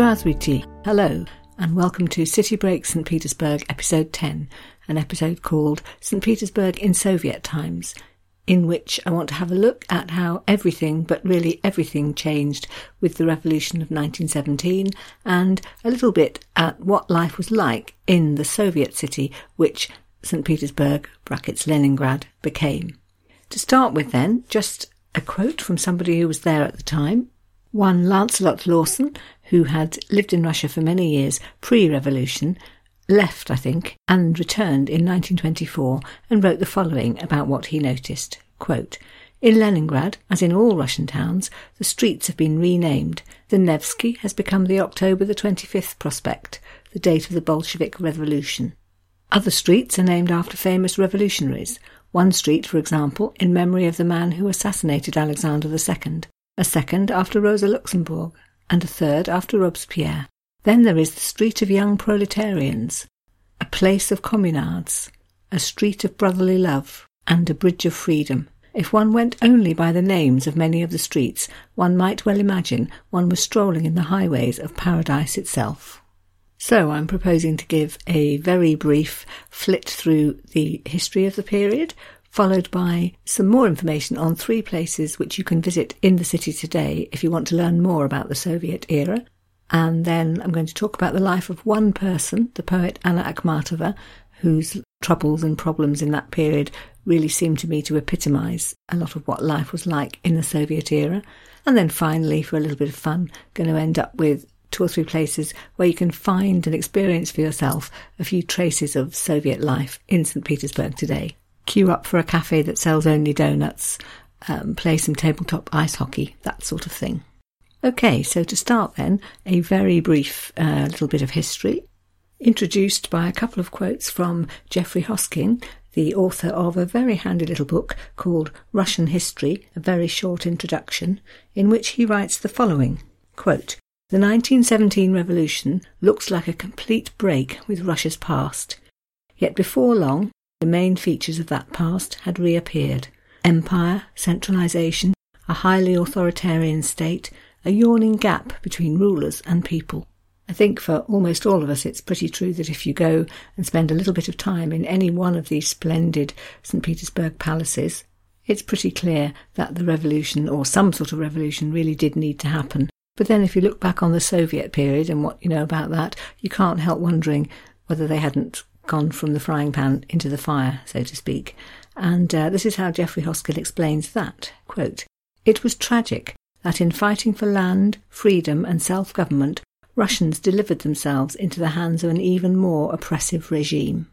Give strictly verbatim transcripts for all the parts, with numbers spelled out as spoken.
Здравствуйте, hello, and welcome to City Break Saint Petersburg, episode ten, an episode called Saint Petersburg in Soviet Times, in which I want to have a look at how everything, but really everything, changed with the revolution of nineteen seventeen, and a little bit at what life was like in the Soviet city, which Saint Petersburg, brackets Leningrad, became. To start with then, just a quote from somebody who was there at the time, one Lancelot Lawson, who had lived in Russia for many years pre-revolution, left, I think, and returned in nineteen twenty-four and wrote the following about what he noticed. Quote, in Leningrad, as in all Russian towns, the streets have been renamed. The Nevsky has become the October the twenty-fifth Prospekt, the date of the Bolshevik Revolution. Other streets are named after famous revolutionaries. One street, for example, in memory of the man who assassinated Alexander the Second, a second after Rosa Luxemburg, and a third after Robespierre. Then there is the Street of Young Proletarians, a place of communards, a street of brotherly love, and a bridge of freedom. If one went only by the names of many of the streets, one might well imagine one was strolling in the highways of paradise itself. So I'm proposing to give a very brief flit through the history of the period, followed by some more information on three places which you can visit in the city today if you want to learn more about the Soviet era. And then I'm going to talk about the life of one person, the poet Anna Akhmatova, whose troubles and problems in that period really seem to me to epitomise a lot of what life was like in the Soviet era. And then finally, for a little bit of fun, going to end up with two or three places where you can find and experience for yourself a few traces of Soviet life in Saint Petersburg today. Queue up for a cafe that sells only donuts, um, play some tabletop ice hockey, that sort of thing. Okay, so to start then, a very brief uh, little bit of history, introduced by a couple of quotes from Geoffrey Hosking, the author of a very handy little book called Russian History, a very short introduction, in which he writes the following, quote, the nineteen seventeen revolution looks like a complete break with Russia's past. Yet before long, the main features of that past had reappeared. Empire, centralisation, a highly authoritarian state, a yawning gap between rulers and people. I think for almost all of us it's pretty true that if you go and spend a little bit of time in any one of these splendid Saint Petersburg palaces, it's pretty clear that the revolution or some sort of revolution really did need to happen. But then if you look back on the Soviet period and what you know about that, you can't help wondering whether they hadn't gone from the frying pan into the fire, so to speak. And uh, this is how Geoffrey Hosking explains that. Quote, it was tragic that in fighting for land, freedom and self-government, Russians delivered themselves into the hands of an even more oppressive regime.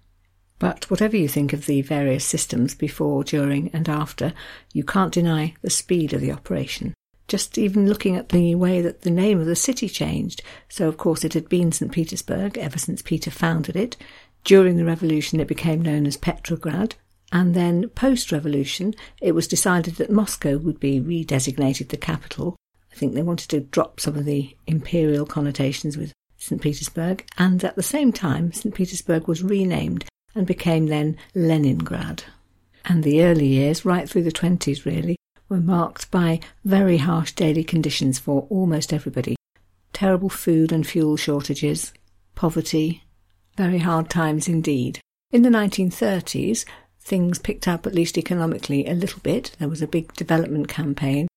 But whatever you think of the various systems before, during and after, you can't deny the speed of the operation. Just even looking at the way that the name of the city changed. So, of course, it had been Saint Petersburg ever since Peter founded it. During the revolution, it became known as Petrograd. And then post-revolution, it was decided that Moscow would be redesignated the capital. I think they wanted to drop some of the imperial connotations with Saint Petersburg. And at the same time, Saint Petersburg was renamed and became then Leningrad. And the early years, right through the twenties really, were marked by very harsh daily conditions for almost everybody. Terrible food and fuel shortages, poverty, very hard times indeed. In the nineteen thirties, things picked up, at least economically, a little bit. There was a big development campaign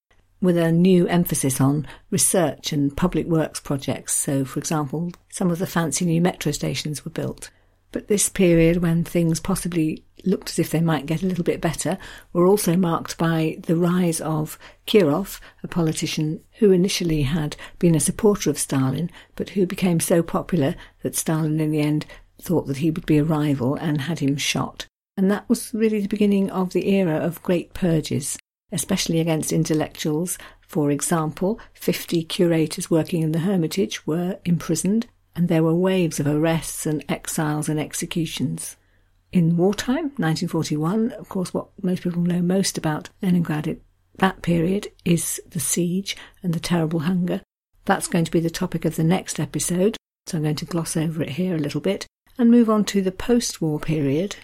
with a new emphasis on research and public works projects. So, for example, some of the fancy new metro stations were built. But this period, when things possibly looked as if they might get a little bit better, were also marked by the rise of Kirov, a politician who initially had been a supporter of Stalin, but who became so popular that Stalin, in the end, thought that he would be a rival and had him shot. And that was really the beginning of the era of great purges, especially against intellectuals. For example, fifty curators working in the Hermitage were imprisoned, and there were waves of arrests and exiles and executions. In wartime, nineteen forty-one, of course, what most people know most about Leningrad at that period is the siege and the terrible hunger. That's going to be the topic of the next episode, so I'm going to gloss over it here a little bit and move on to the post-war period,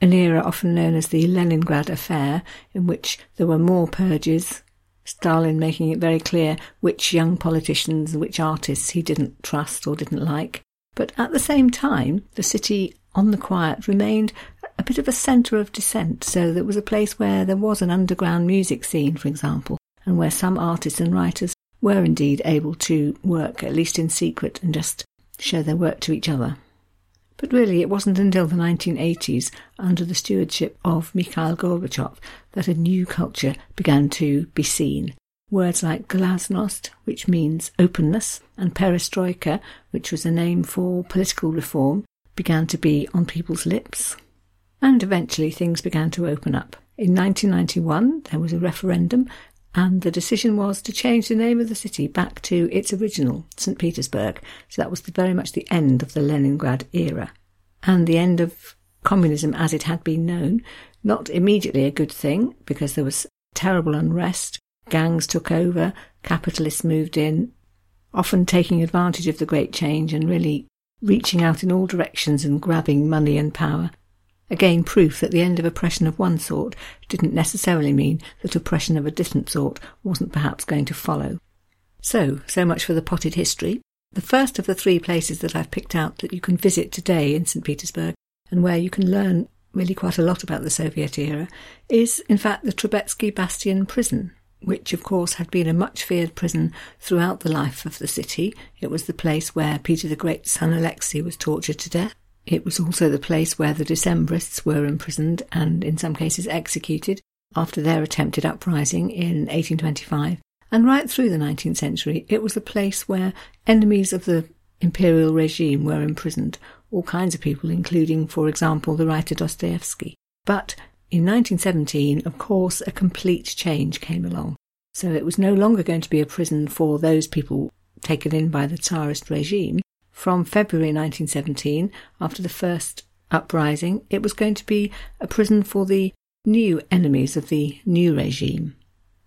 an era often known as the Leningrad Affair, in which there were more purges, Stalin making it very clear which young politicians, which artists he didn't trust or didn't like. But at the same time, the city on the quiet remained a bit of a centre of dissent, so there was a place where there was an underground music scene, for example, and where some artists and writers were indeed able to work, at least in secret, and just show their work to each other. But really, it wasn't until the nineteen eighties, under the stewardship of Mikhail Gorbachev, that a new culture began to be seen. Words like glasnost, which means openness, and perestroika, which was a name for political reform, began to be on people's lips. And eventually things began to open up. In nineteen ninety-one, there was a referendum, and the decision was to change the name of the city back to its original, Saint Petersburg. So that was the, very much the end of the Leningrad era, and the end of communism as it had been known. Not immediately a good thing, because there was terrible unrest. Gangs took over, capitalists moved in, often taking advantage of the great change and really reaching out in all directions and grabbing money and power. Again, proof that the end of oppression of one sort didn't necessarily mean that oppression of a different sort wasn't perhaps going to follow. So, so much for the potted history. The first of the three places that I've picked out that you can visit today in Saint Petersburg, and where you can learn really quite a lot about the Soviet era, is in fact the Trubetskoy Bastion Prison, which of course had been a much feared prison throughout the life of the city. It was the place where Peter the Great's son Alexei was tortured to death. It was also the place where the Decembrists were imprisoned and in some cases executed after their attempted uprising in eighteen twenty-five. And right through the nineteenth century, it was the place where enemies of the imperial regime were imprisoned, all kinds of people, including, for example, the writer Dostoevsky. But in nineteen seventeen, of course, a complete change came along. So it was no longer going to be a prison for those people taken in by the Tsarist regime. From February nineteen seventeen, after the first uprising, it was going to be a prison for the new enemies of the new regime.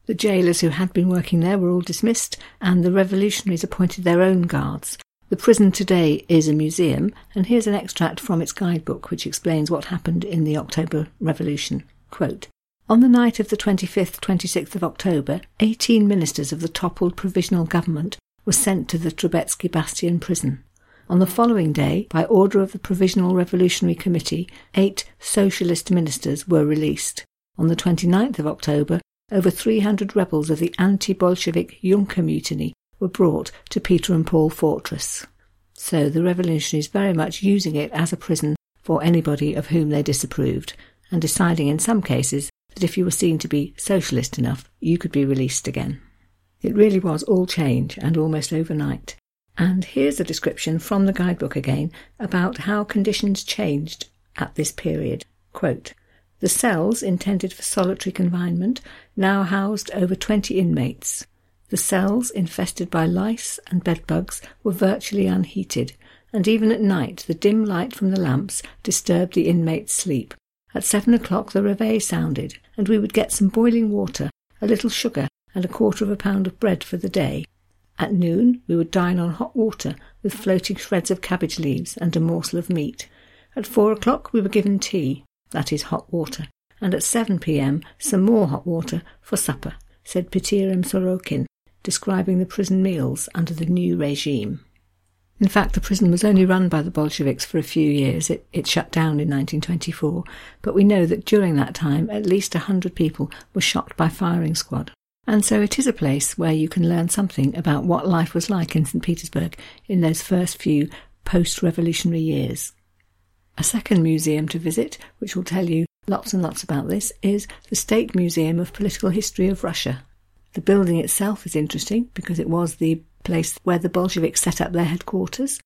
The jailers who had been working there were all dismissed, and the revolutionaries appointed their own guards. The prison today is a museum, and here's an extract from its guidebook which explains what happened in the October Revolution. Quote, "On the night of the twenty-fifth, twenty-sixth of October, eighteen ministers of the toppled provisional government were sent to the Trubetskoy Bastion prison. On the following day, by order of the Provisional Revolutionary Committee, eight socialist ministers were released. On the twenty-ninth of October, over three hundred rebels of the anti-Bolshevik Yunker mutiny were brought to Peter and Paul Fortress." So the revolutionaries very much using it as a prison for anybody of whom they disapproved, and deciding in some cases that if you were seen to be socialist enough, you could be released again. It really was all change, and almost overnight. And here's a description from the guidebook again about how conditions changed at this period. Quote, "The cells intended for solitary confinement now housed over twenty inmates. The cells infested by lice and bedbugs were virtually unheated, and even at night the dim light from the lamps disturbed the inmates' sleep. At seven o'clock the reveille sounded, and we would get some boiling water, a little sugar, and a quarter of a pound of bread for the day. At noon we would dine on hot water with floating shreds of cabbage leaves and a morsel of meat. At four o'clock we were given tea, that is hot water, and at seven p.m. some more hot water for supper," said Pitirim Sorokin, describing the prison meals under the new regime. In fact, the prison was only run by the Bolsheviks for a few years. It, it shut down in nineteen twenty-four, but we know that during that time at least one hundred people were shot by firing squad. And so it is a place where you can learn something about what life was like in Saint Petersburg in those first few post-revolutionary years. A second museum to visit, which will tell you lots and lots about this, is the State Museum of Political History of Russia. The building itself is interesting because it was the place where the Bolsheviks set up their headquarters.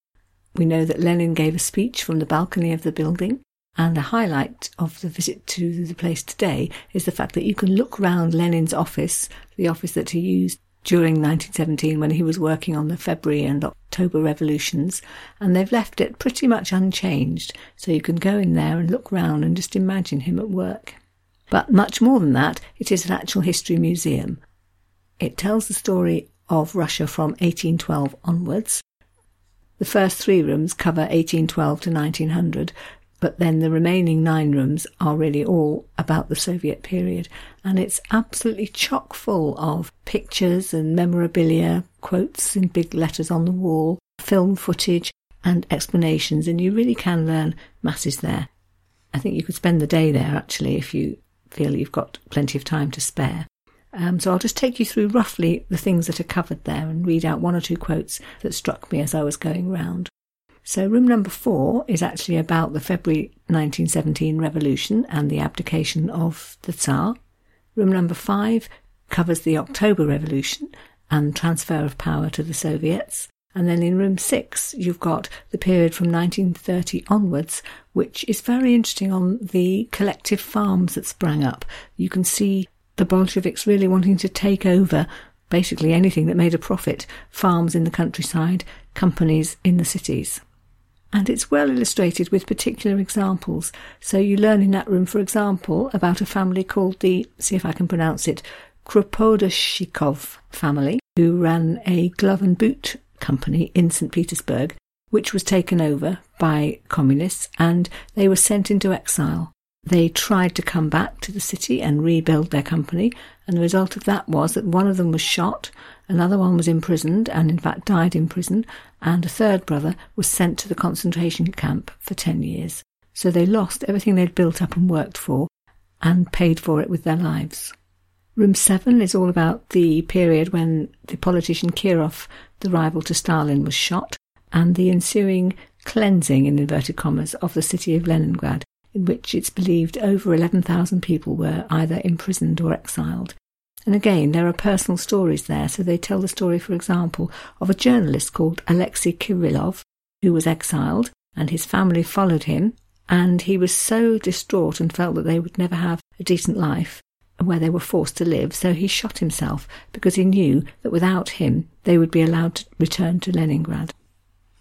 We know that Lenin gave a speech from the balcony of the building. And the highlight of the visit to the place today is the fact that you can look round Lenin's office, the office that he used during nineteen seventeen when he was working on the February and October revolutions, and they've left it pretty much unchanged. So you can go in there and look round and just imagine him at work. But much more than that, it is an actual history museum. It tells the story of Russia from eighteen twelve onwards. The first three rooms cover eighteen twelve to nineteen hundred, but then the remaining nine rooms are really all about the Soviet period, and it's absolutely chock full of pictures and memorabilia, quotes in big letters on the wall, film footage and explanations, and you really can learn masses there. I think you could spend the day there, actually, if you feel you've got plenty of time to spare. Um, so I'll just take you through roughly the things that are covered there and read out one or two quotes that struck me as I was going round. So room number four is actually about the February nineteen seventeen revolution and the abdication of the Tsar. Room number five covers the October Revolution and transfer of power to the Soviets. And then in room six, you've got the period from nineteen thirty onwards, which is very interesting on the collective farms that sprang up. You can see the Bolsheviks really wanting to take over basically anything that made a profit, farms in the countryside, companies in the cities. And it's well illustrated with particular examples. So you learn in that room, for example, about a family called the, see if I can pronounce it, Kropodoshikov family, who ran a glove and boot company in Saint Petersburg, which was taken over by communists, and they were sent into exile. They tried to come back to the city and rebuild their company, and the result of that was that one of them was shot, another one was imprisoned and in fact died in prison, and a third brother was sent to the concentration camp for ten years. So they lost everything they'd built up and worked for, and paid for it with their lives. Room seven is all about the period when the politician Kirov, the rival to Stalin, was shot, and the ensuing cleansing, in inverted commas, of the city of Leningrad, in which it's believed over eleven thousand people were either imprisoned or exiled. And again, there are personal stories there, so they tell the story, for example, of a journalist called Alexei Kirillov, who was exiled, and his family followed him, and he was so distraught and felt that they would never have a decent life, where they were forced to live, so he shot himself because he knew that without him they would be allowed to return to Leningrad.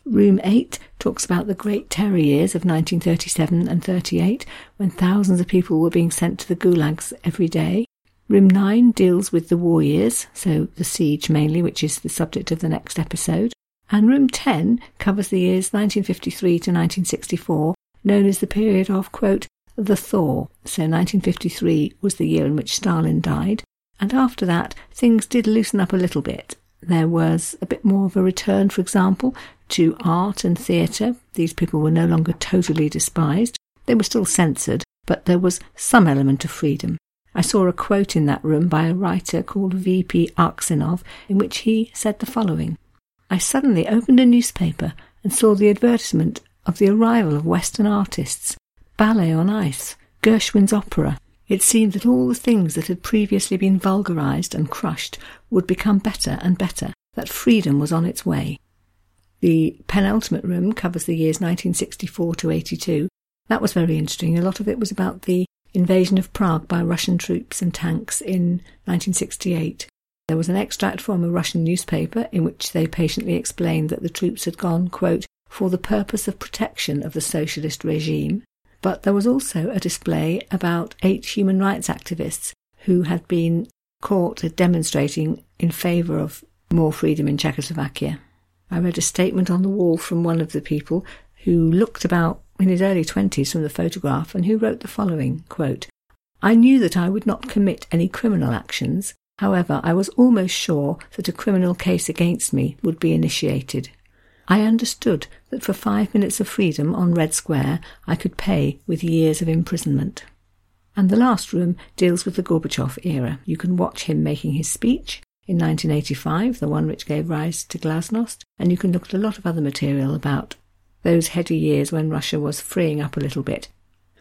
Room eight talks about the Great Terror years of nineteen thirty-seven and thirty-eight, when thousands of people were being sent to the gulags every day. Room nine deals with the war years, so the siege mainly, which is the subject of the next episode. And room ten covers the years nineteen fifty-three to nineteen sixty-four, known as the period of, quote, the thaw. So nineteen fifty-three was the year in which Stalin died, and after that things did loosen up a little bit. There was a bit more of a return, for example, to art and theatre. These people were no longer totally despised. They were still censored, but there was some element of freedom. I saw a quote in that room by a writer called V P Arksinov, in which he said the following: "I suddenly opened a newspaper and saw the advertisement of the arrival of Western artists, ballet on ice, Gershwin's opera. It seemed that all the things that had previously been vulgarised and crushed would become better and better, that freedom was on its way." The penultimate room covers the years nineteen sixty-four to eighty-two. That was very interesting. A lot of it was about the invasion of Prague by Russian troops and tanks in nineteen sixty-eight. There was an extract from a Russian newspaper in which they patiently explained that the troops had gone, quote, for the purpose of protection of the socialist regime. But there was also a display about eight human rights activists who had been caught demonstrating in favour of more freedom in Czechoslovakia. I read a statement on the wall from one of the people who looked about in his early twenties from the photograph, and who wrote the following, quote, "I knew that I would not commit any criminal actions. However, I was almost sure that a criminal case against me would be initiated. I understood that for five minutes of freedom on Red Square I could pay with years of imprisonment." And the last room deals with the Gorbachev era. You can watch him making his speech in nineteen eighty-five, the one which gave rise to glasnost, and you can look at a lot of other material about those heady years when Russia was freeing up a little bit.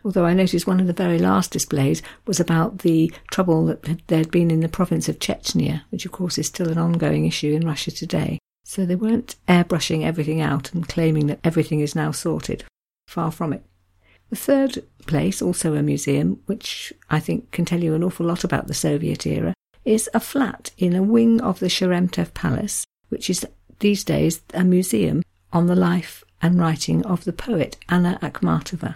Although I noticed one of the very last displays was about the trouble that there had been in the province of Chechnya, which of course is still an ongoing issue in Russia today. So they weren't airbrushing everything out and claiming that everything is now sorted. Far from it. The third place, also a museum, which I think can tell you an awful lot about the Soviet era, is a flat in a wing of the Sheremetev Palace, which is these days a museum on the life and writing of the poet Anna Akhmatova.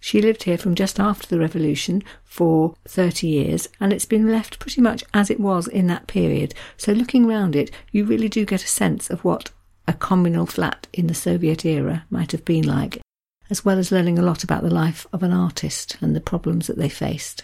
She lived here from just after the revolution for thirty years, and it's been left pretty much as it was in that period. So looking round it, you really do get a sense of what a communal flat in the Soviet era might have been like. as well as learning a lot about the life of an artist and the problems that they faced.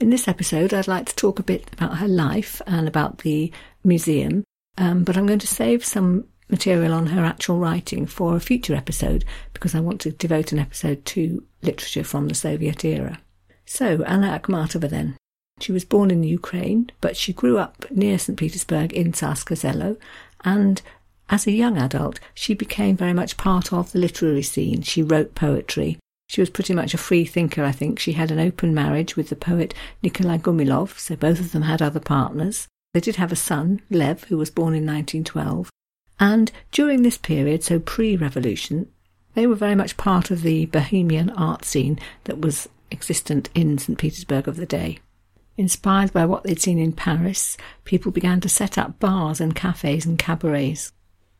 In this episode, I'd like to talk a bit about her life and about the museum, um, but I'm going to save some material on her actual writing for a future episode because I want to devote an episode to literature from the Soviet era. So, Anna Akhmatova then. She was born in Ukraine, but she grew up near Saint Petersburg in Tsarskozello, and as a young adult she became very much part of the literary scene. She wrote poetry. She was pretty much a free thinker, I think. She had an open marriage with the poet Nikolai Gumilov, so both of them had other partners. They did have a son, Lev, who was born in nineteen twelve. And during this period, so pre-revolution, they were very much part of the bohemian art scene that was existent in Saint Petersburg of the day. Inspired by what they'd seen in Paris, people began to set up bars and cafes and cabarets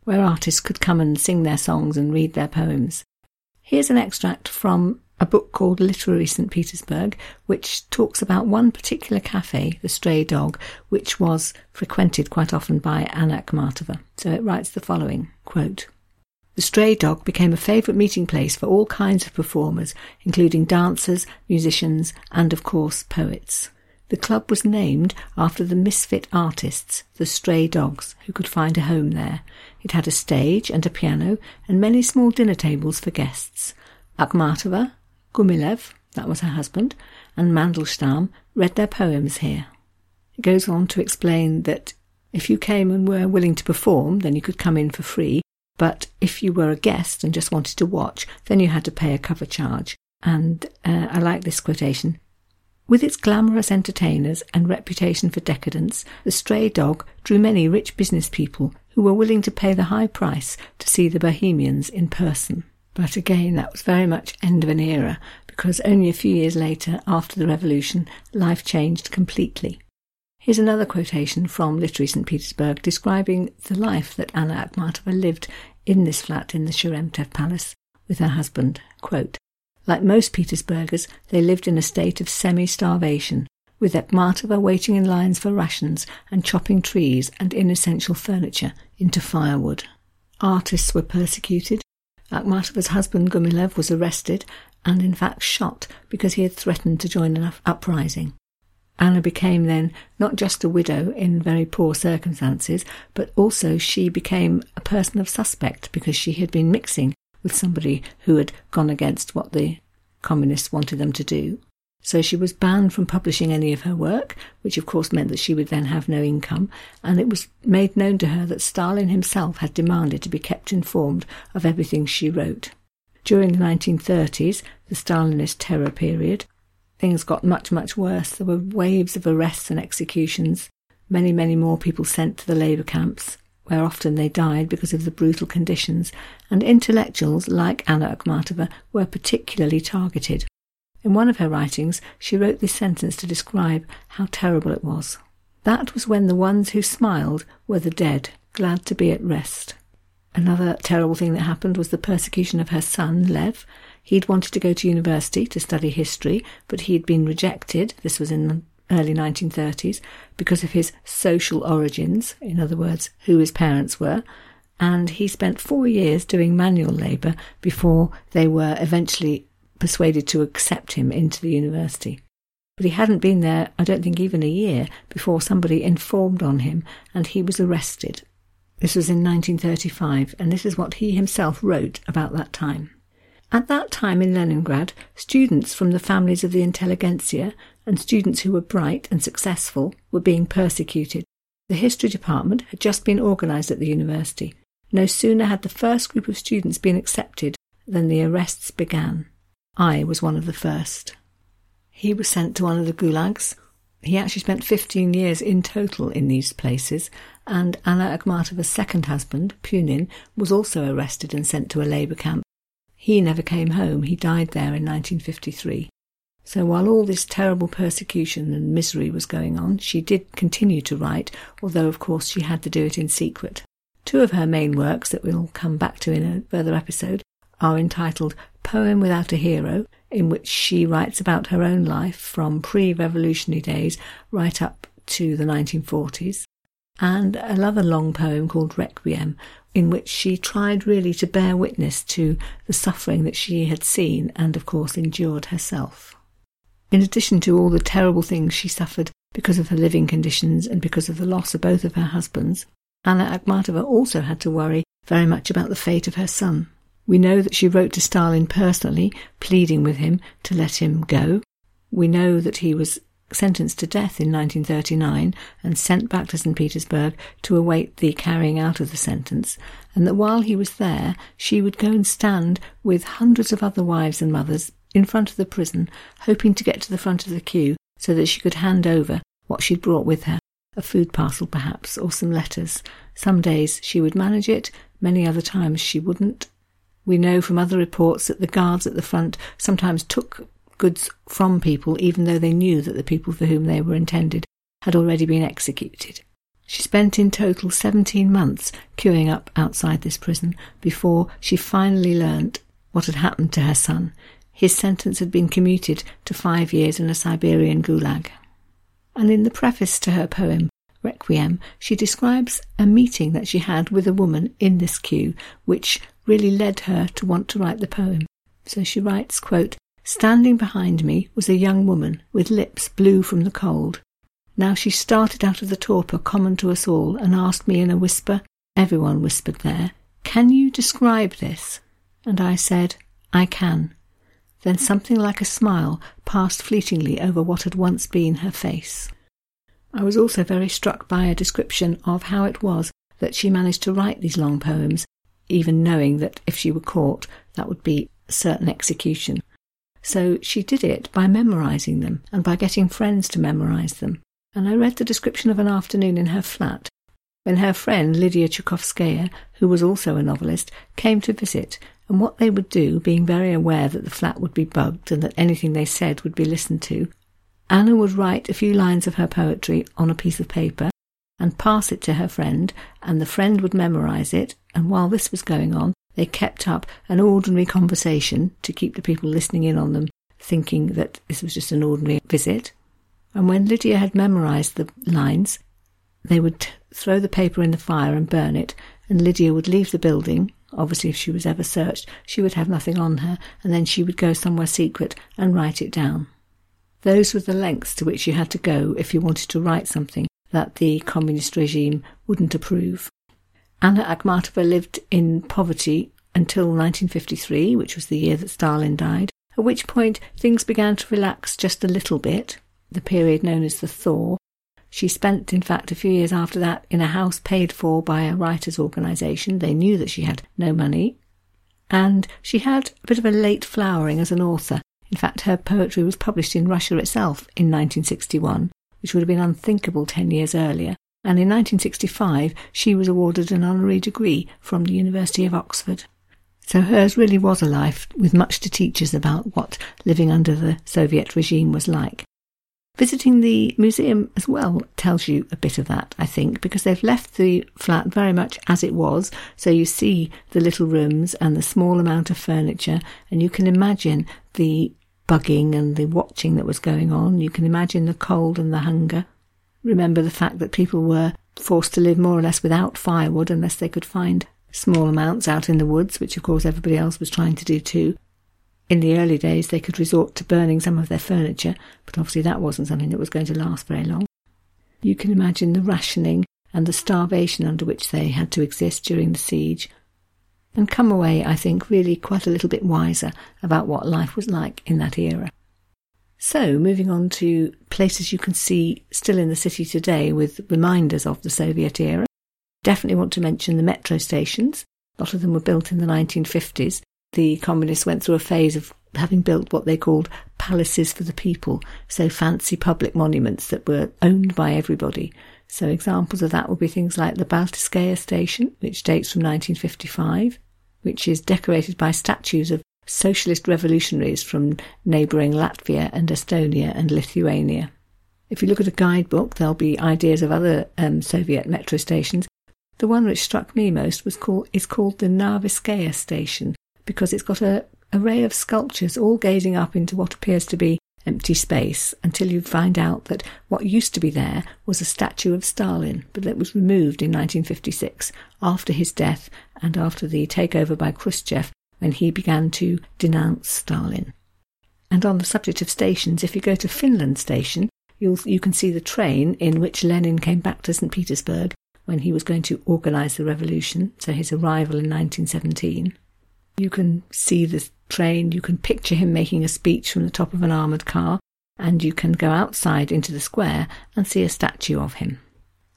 where artists could come and sing their songs and read their poems. Here's an extract from a book called Literary Saint Petersburg, which talks about one particular cafe, the Stray Dog, which was frequented quite often by Anna Akhmatova. So it writes the following, quote, "The Stray Dog became a favourite meeting place for all kinds of performers, including dancers, musicians, and, of course, poets. The club was named after the misfit artists, the stray dogs, who could find a home there. It had a stage and a piano and many small dinner tables for guests. Akhmatova, Gumilev, that was her husband, and Mandelstam read their poems here." It goes on to explain that if you came and were willing to perform, then you could come in for free, but if you were a guest and just wanted to watch, then you had to pay a cover charge. And uh, I like this quotation. "With its glamorous entertainers and reputation for decadence, the Stray Dog drew many rich business people who were willing to pay the high price to see the Bohemians in person." But again, that was very much end of an era, because only a few years later, after the revolution, life changed completely. Here's another quotation from Literary Saint Petersburg describing the life that Anna Akhmatova lived in this flat in the Sheremetev Palace with her husband, quote, "Like most Petersburgers, they lived in a state of semi-starvation, with Akhmatova waiting in lines for rations and chopping trees and inessential furniture into firewood." Artists were persecuted. Akhmatova's husband Gumilev was arrested and in fact shot because he had threatened to join an uprising. Anna became then not just a widow in very poor circumstances, but also she became a person of suspect because she had been mixing with somebody who had gone against what the communists wanted them to do. So she was banned from publishing any of her work, which of course meant that she would then have no income, and it was made known to her that Stalin himself had demanded to be kept informed of everything she wrote. During the nineteen thirties, the Stalinist terror period, things got much, much worse. There were waves of arrests and executions, many, many more people sent to the labour camps, where often they died because of the brutal conditions, and intellectuals like Anna Akhmatova were particularly targeted. In one of her writings, she wrote this sentence to describe how terrible it was. "That was when the ones who smiled were the dead, glad to be at rest." Another terrible thing that happened was the persecution of her son, Lev. He'd wanted to go to university to study history, but he'd been rejected. This was in the early nineteen thirties, because of his social origins, in other words, who his parents were, and he spent four years doing manual labour before they were eventually persuaded to accept him into the university. But he hadn't been there, I don't think, even a year before somebody informed on him and he was arrested. This was in nineteen thirty-five, and this is what he himself wrote about that time. "At that time in Leningrad, students from the families of the intelligentsia and students who were bright and successful were being persecuted. The history department had just been organised at the university. No sooner had the first group of students been accepted than the arrests began. I was one of the first." He was sent to one of the gulags. He actually spent fifteen years in total in these places, and Anna Akhmatova's second husband, Punin, was also arrested and sent to a labour camp. He never came home. He died there in nineteen fifty-three. So while all this terrible persecution and misery was going on, she did continue to write, although of course she had to do it in secret. Two of her main works that we'll come back to in a further episode are entitled Poem Without a Hero, in which she writes about her own life from pre-revolutionary days right up to the nineteen forties, and another long poem called Requiem, in which she tried really to bear witness to the suffering that she had seen and, of course, endured herself. In addition to all the terrible things she suffered because of her living conditions and because of the loss of both of her husbands, Anna Akhmatova also had to worry very much about the fate of her son. We know that she wrote to Stalin personally, pleading with him to let him go. We know that he was sentenced to death in nineteen thirty-nine and sent back to Saint Petersburg to await the carrying out of the sentence, and that while he was there she would go and stand with hundreds of other wives and mothers in front of the prison, hoping to get to the front of the queue so that she could hand over what she'd brought with her, a food parcel perhaps, or some letters. Some days she would manage it, many other times she wouldn't. We know from other reports that the guards at the front sometimes took goods from people even though they knew that the people for whom they were intended had already been executed. She spent in total seventeen months queuing up outside this prison before she finally learnt what had happened to her son. His sentence had been commuted to five years in a Siberian gulag. And in the preface to her poem, Requiem, she describes a meeting that she had with a woman in this queue, which really led her to want to write the poem. So she writes, quote, "Standing behind me was a young woman with lips blue from the cold. Now she started out of the torpor common to us all and asked me in a whisper, everyone whispered there, 'Can you describe this?' And I said, 'I can.' Then something like a smile passed fleetingly over what had once been her face." I was also very struck by a description of how it was that she managed to write these long poems, even knowing that if she were caught, that would be a certain execution. So she did it by memorising them and by getting friends to memorise them. And I read the description of an afternoon in her flat when her friend Lydia Chukovskaya, who was also a novelist, came to visit, and what they would do, being very aware that the flat would be bugged and that anything they said would be listened to, Anna would write a few lines of her poetry on a piece of paper and pass it to her friend, and the friend would memorise it, and while this was going on, they kept up an ordinary conversation to keep the people listening in on them thinking that this was just an ordinary visit. And when Lydia had memorised the lines, they would throw the paper in the fire and burn it, and Lydia would leave the building. Obviously, if she was ever searched, she would have nothing on her, and then she would go somewhere secret and write it down. Those were the lengths to which you had to go if you wanted to write something that the communist regime wouldn't approve. Anna Akhmatova lived in poverty until nineteen fifty-three, which was the year that Stalin died, at which point things began to relax just a little bit, the period known as the thaw. She spent, in fact, a few years after that in a house paid for by a writers' organisation. They knew that she had no money. And she had a bit of a late flowering as an author. In fact, her poetry was published in Russia itself in nineteen sixty-one, which would have been unthinkable ten years earlier. And in nineteen sixty-five she was awarded an honorary degree from the University of Oxford. So hers really was a life with much to teach us about what living under the Soviet regime was like. Visiting the museum as well tells you a bit of that, I think, because they've left the flat very much as it was, so you see the little rooms and the small amount of furniture, and you can imagine the bugging and the watching that was going on. You can imagine the cold and the hunger. Remember the fact that people were forced to live more or less without firewood unless they could find small amounts out in the woods, which of course everybody else was trying to do too. In the early days they could resort to burning some of their furniture, but obviously that wasn't something that was going to last very long. You can imagine the rationing and the starvation under which they had to exist during the siege, and come away, I think, really quite a little bit wiser about what life was like in that era. So, moving on to places you can see still in the city today with reminders of the Soviet era. Definitely want to mention the metro stations. A lot of them were built in the nineteen fifties. The communists went through a phase of having built what they called palaces for the people, so fancy public monuments that were owned by everybody. So examples of that would be things like the Baltiskaya station, which dates from nineteen fifty-five, which is decorated by statues of socialist revolutionaries from neighbouring Latvia and Estonia and Lithuania. If you look at a guidebook, there'll be ideas of other um, Soviet metro stations. The one which struck me most was called is called the Narviskaya station, because it's got a array of sculptures all gazing up into what appears to be empty space until you find out that what used to be there was a statue of Stalin, but that was removed in nineteen fifty-six after his death and after the takeover by Khrushchev when he began to denounce Stalin. And on the subject of stations, if you go to Finland Station, you'll, you can see the train in which Lenin came back to Saint Petersburg when he was going to organise the revolution, so his arrival in nineteen seventeen. You can see the train, you can picture him making a speech from the top of an armoured car, and you can go outside into the square and see a statue of him.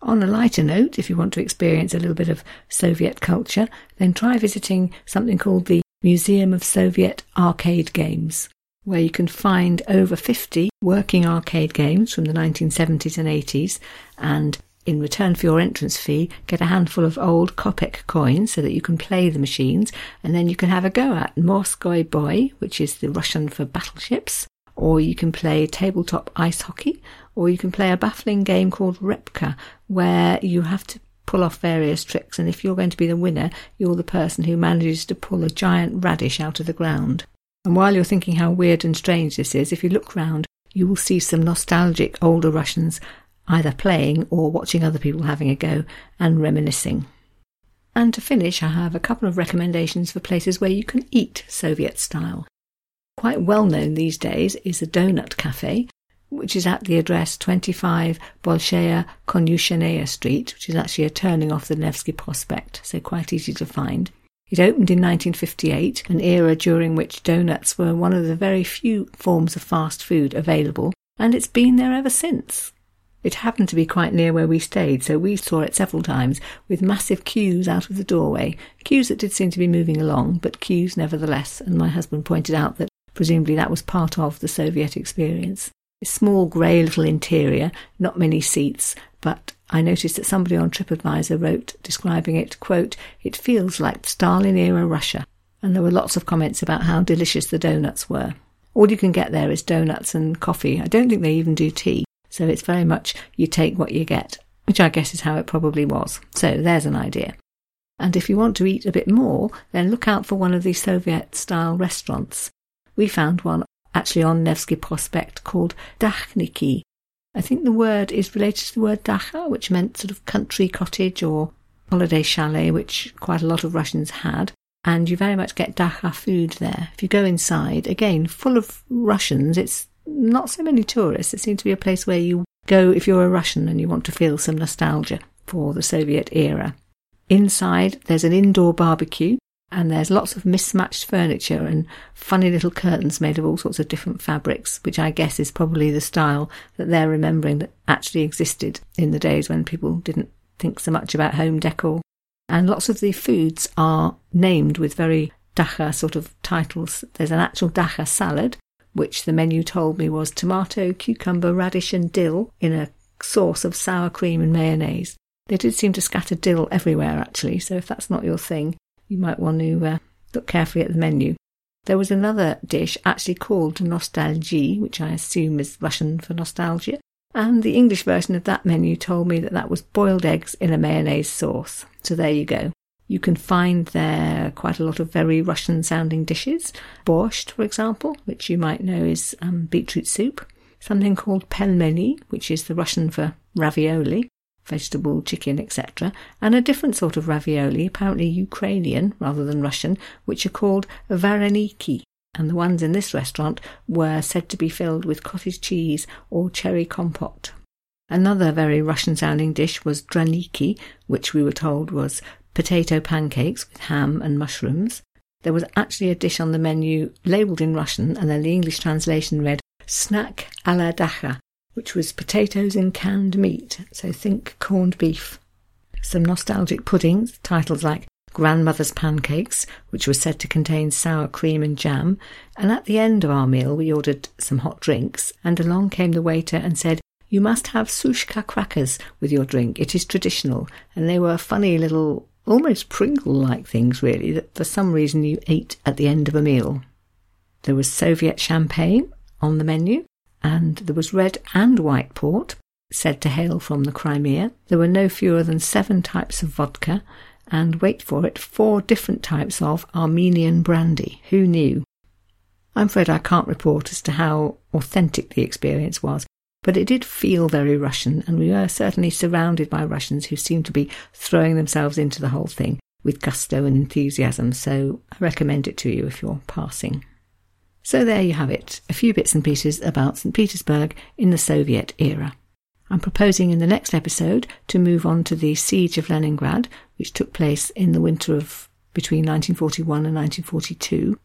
On a lighter note, if you want to experience a little bit of Soviet culture, then try visiting something called the Museum of Soviet Arcade Games, where you can find over fifty working arcade games from the nineteen seventies and eighties, and in return for your entrance fee, get a handful of old Kopek coins so that you can play the machines, and then you can have a go at Morskoy Boy, which is the Russian for battleships, or you can play tabletop ice hockey, or you can play a baffling game called Repka, where you have to pull off various tricks, and if you're going to be the winner, you're the person who manages to pull a giant radish out of the ground. And while you're thinking how weird and strange this is, if you look round, you will see some nostalgic older Russians either playing or watching other people having a go and reminiscing. And to finish, I have a couple of recommendations for places where you can eat Soviet style. Quite well known these days is a donut cafe, which is at the address twenty-five Bolshaya Konyushinaya Street, which is actually a turning off the Nevsky Prospekt, so quite easy to find. It opened in nineteen fifty-eight, an era during which donuts were one of the very few forms of fast food available, and it's been there ever since. It happened to be quite near where we stayed, so we saw it several times, with massive queues out of the doorway. Queues that did seem to be moving along, but queues nevertheless, and my husband pointed out that presumably that was part of the Soviet experience. A small grey little interior, not many seats, but I noticed that somebody on TripAdvisor wrote, describing it, quote, "It feels like Stalin-era Russia," and there were lots of comments about how delicious the donuts were. All you can get there is donuts and coffee. I don't think they even do tea. So it's very much you take what you get, which I guess is how it probably was. So there's an idea. And if you want to eat a bit more, then look out for one of these Soviet-style restaurants. We found one actually on Nevsky Prospekt called Dachniki. I think the word is related to the word dacha, which meant sort of country cottage or holiday chalet, which quite a lot of Russians had. And you very much get dacha food there. If you go inside, again, full of Russians, it's not so many tourists. It seems to be a place where you go if you're a Russian and you want to feel some nostalgia for the Soviet era. Inside, there's an indoor barbecue, and there's lots of mismatched furniture and funny little curtains made of all sorts of different fabrics, which I guess is probably the style that they're remembering that actually existed in the days when people didn't think so much about home decor. And lots of the foods are named with very dacha sort of titles. There's an actual dacha salad, which the menu told me was tomato, cucumber, radish and dill in a sauce of sour cream and mayonnaise. They did seem to scatter dill everywhere, actually, so if that's not your thing, you might want to uh, look carefully at the menu. There was another dish actually called nostalgie, which I assume is Russian for nostalgia, and the English version of that menu told me that that was boiled eggs in a mayonnaise sauce. So there you go. You can find there quite a lot of very Russian-sounding dishes. Borscht, for example, which you might know is um, beetroot soup. Something called pelmeni, which is the Russian for ravioli, vegetable, chicken, et cetera. And a different sort of ravioli, apparently Ukrainian rather than Russian, which are called vareniki. And the ones in this restaurant were said to be filled with cottage cheese or cherry compote. Another very Russian-sounding dish was draniki, which we were told was potato pancakes with ham and mushrooms. There was actually a dish on the menu labelled in Russian, and then the English translation read snack a la dacha, which was potatoes and canned meat, so think corned beef. Some nostalgic puddings, titles like grandmother's pancakes, which were said to contain sour cream and jam, and at the end of our meal we ordered some hot drinks, and along came the waiter and said, "You must have sushka crackers with your drink, it is traditional," and they were funny little almost Pringle-like things, really, that for some reason you ate at the end of a meal. There was Soviet champagne on the menu, and there was red and white port, said to hail from the Crimea. There were no fewer than seven types of vodka, and, wait for it, four different types of Armenian brandy. Who knew? I'm afraid I can't report as to how authentic the experience was, but it did feel very Russian, and we were certainly surrounded by Russians who seemed to be throwing themselves into the whole thing with gusto and enthusiasm, so I recommend it to you if you're passing. So there you have it, a few bits and pieces about Saint Petersburg in the Soviet era. I'm proposing in the next episode to move on to the Siege of Leningrad, which took place in the winter of between nineteen forty-one and nineteen forty-two.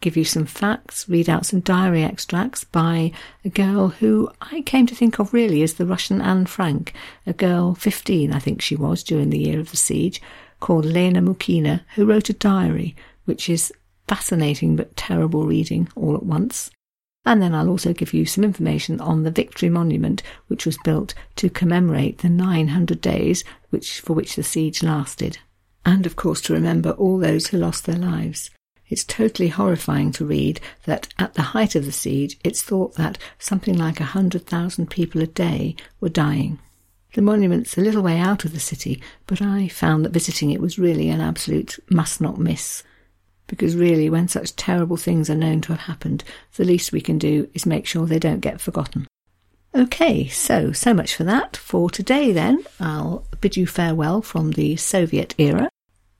Give you some facts, read out some diary extracts by a girl who I came to think of really as the Russian Anne Frank, a girl, fifteen I think she was, during the year of the siege, called Lena Mukina, who wrote a diary, which is fascinating but terrible reading all at once. And then I'll also give you some information on the Victory Monument, which was built to commemorate the nine hundred days which, for which the siege lasted. And, of course, to remember all those who lost their lives. It's totally horrifying to read that at the height of the siege, it's thought that something like one hundred thousand people a day were dying. The monument's a little way out of the city, but I found that visiting it was really an absolute must-not-miss. Because really, when such terrible things are known to have happened, the least we can do is make sure they don't get forgotten. Okay, so, so much for that. For today then, I'll bid you farewell from the Soviet era.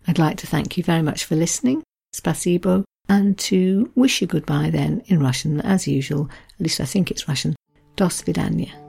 I'd like to thank you very much for listening, spasibo, and to wish you goodbye then in Russian, as usual, at least I think it's Russian, до свидания.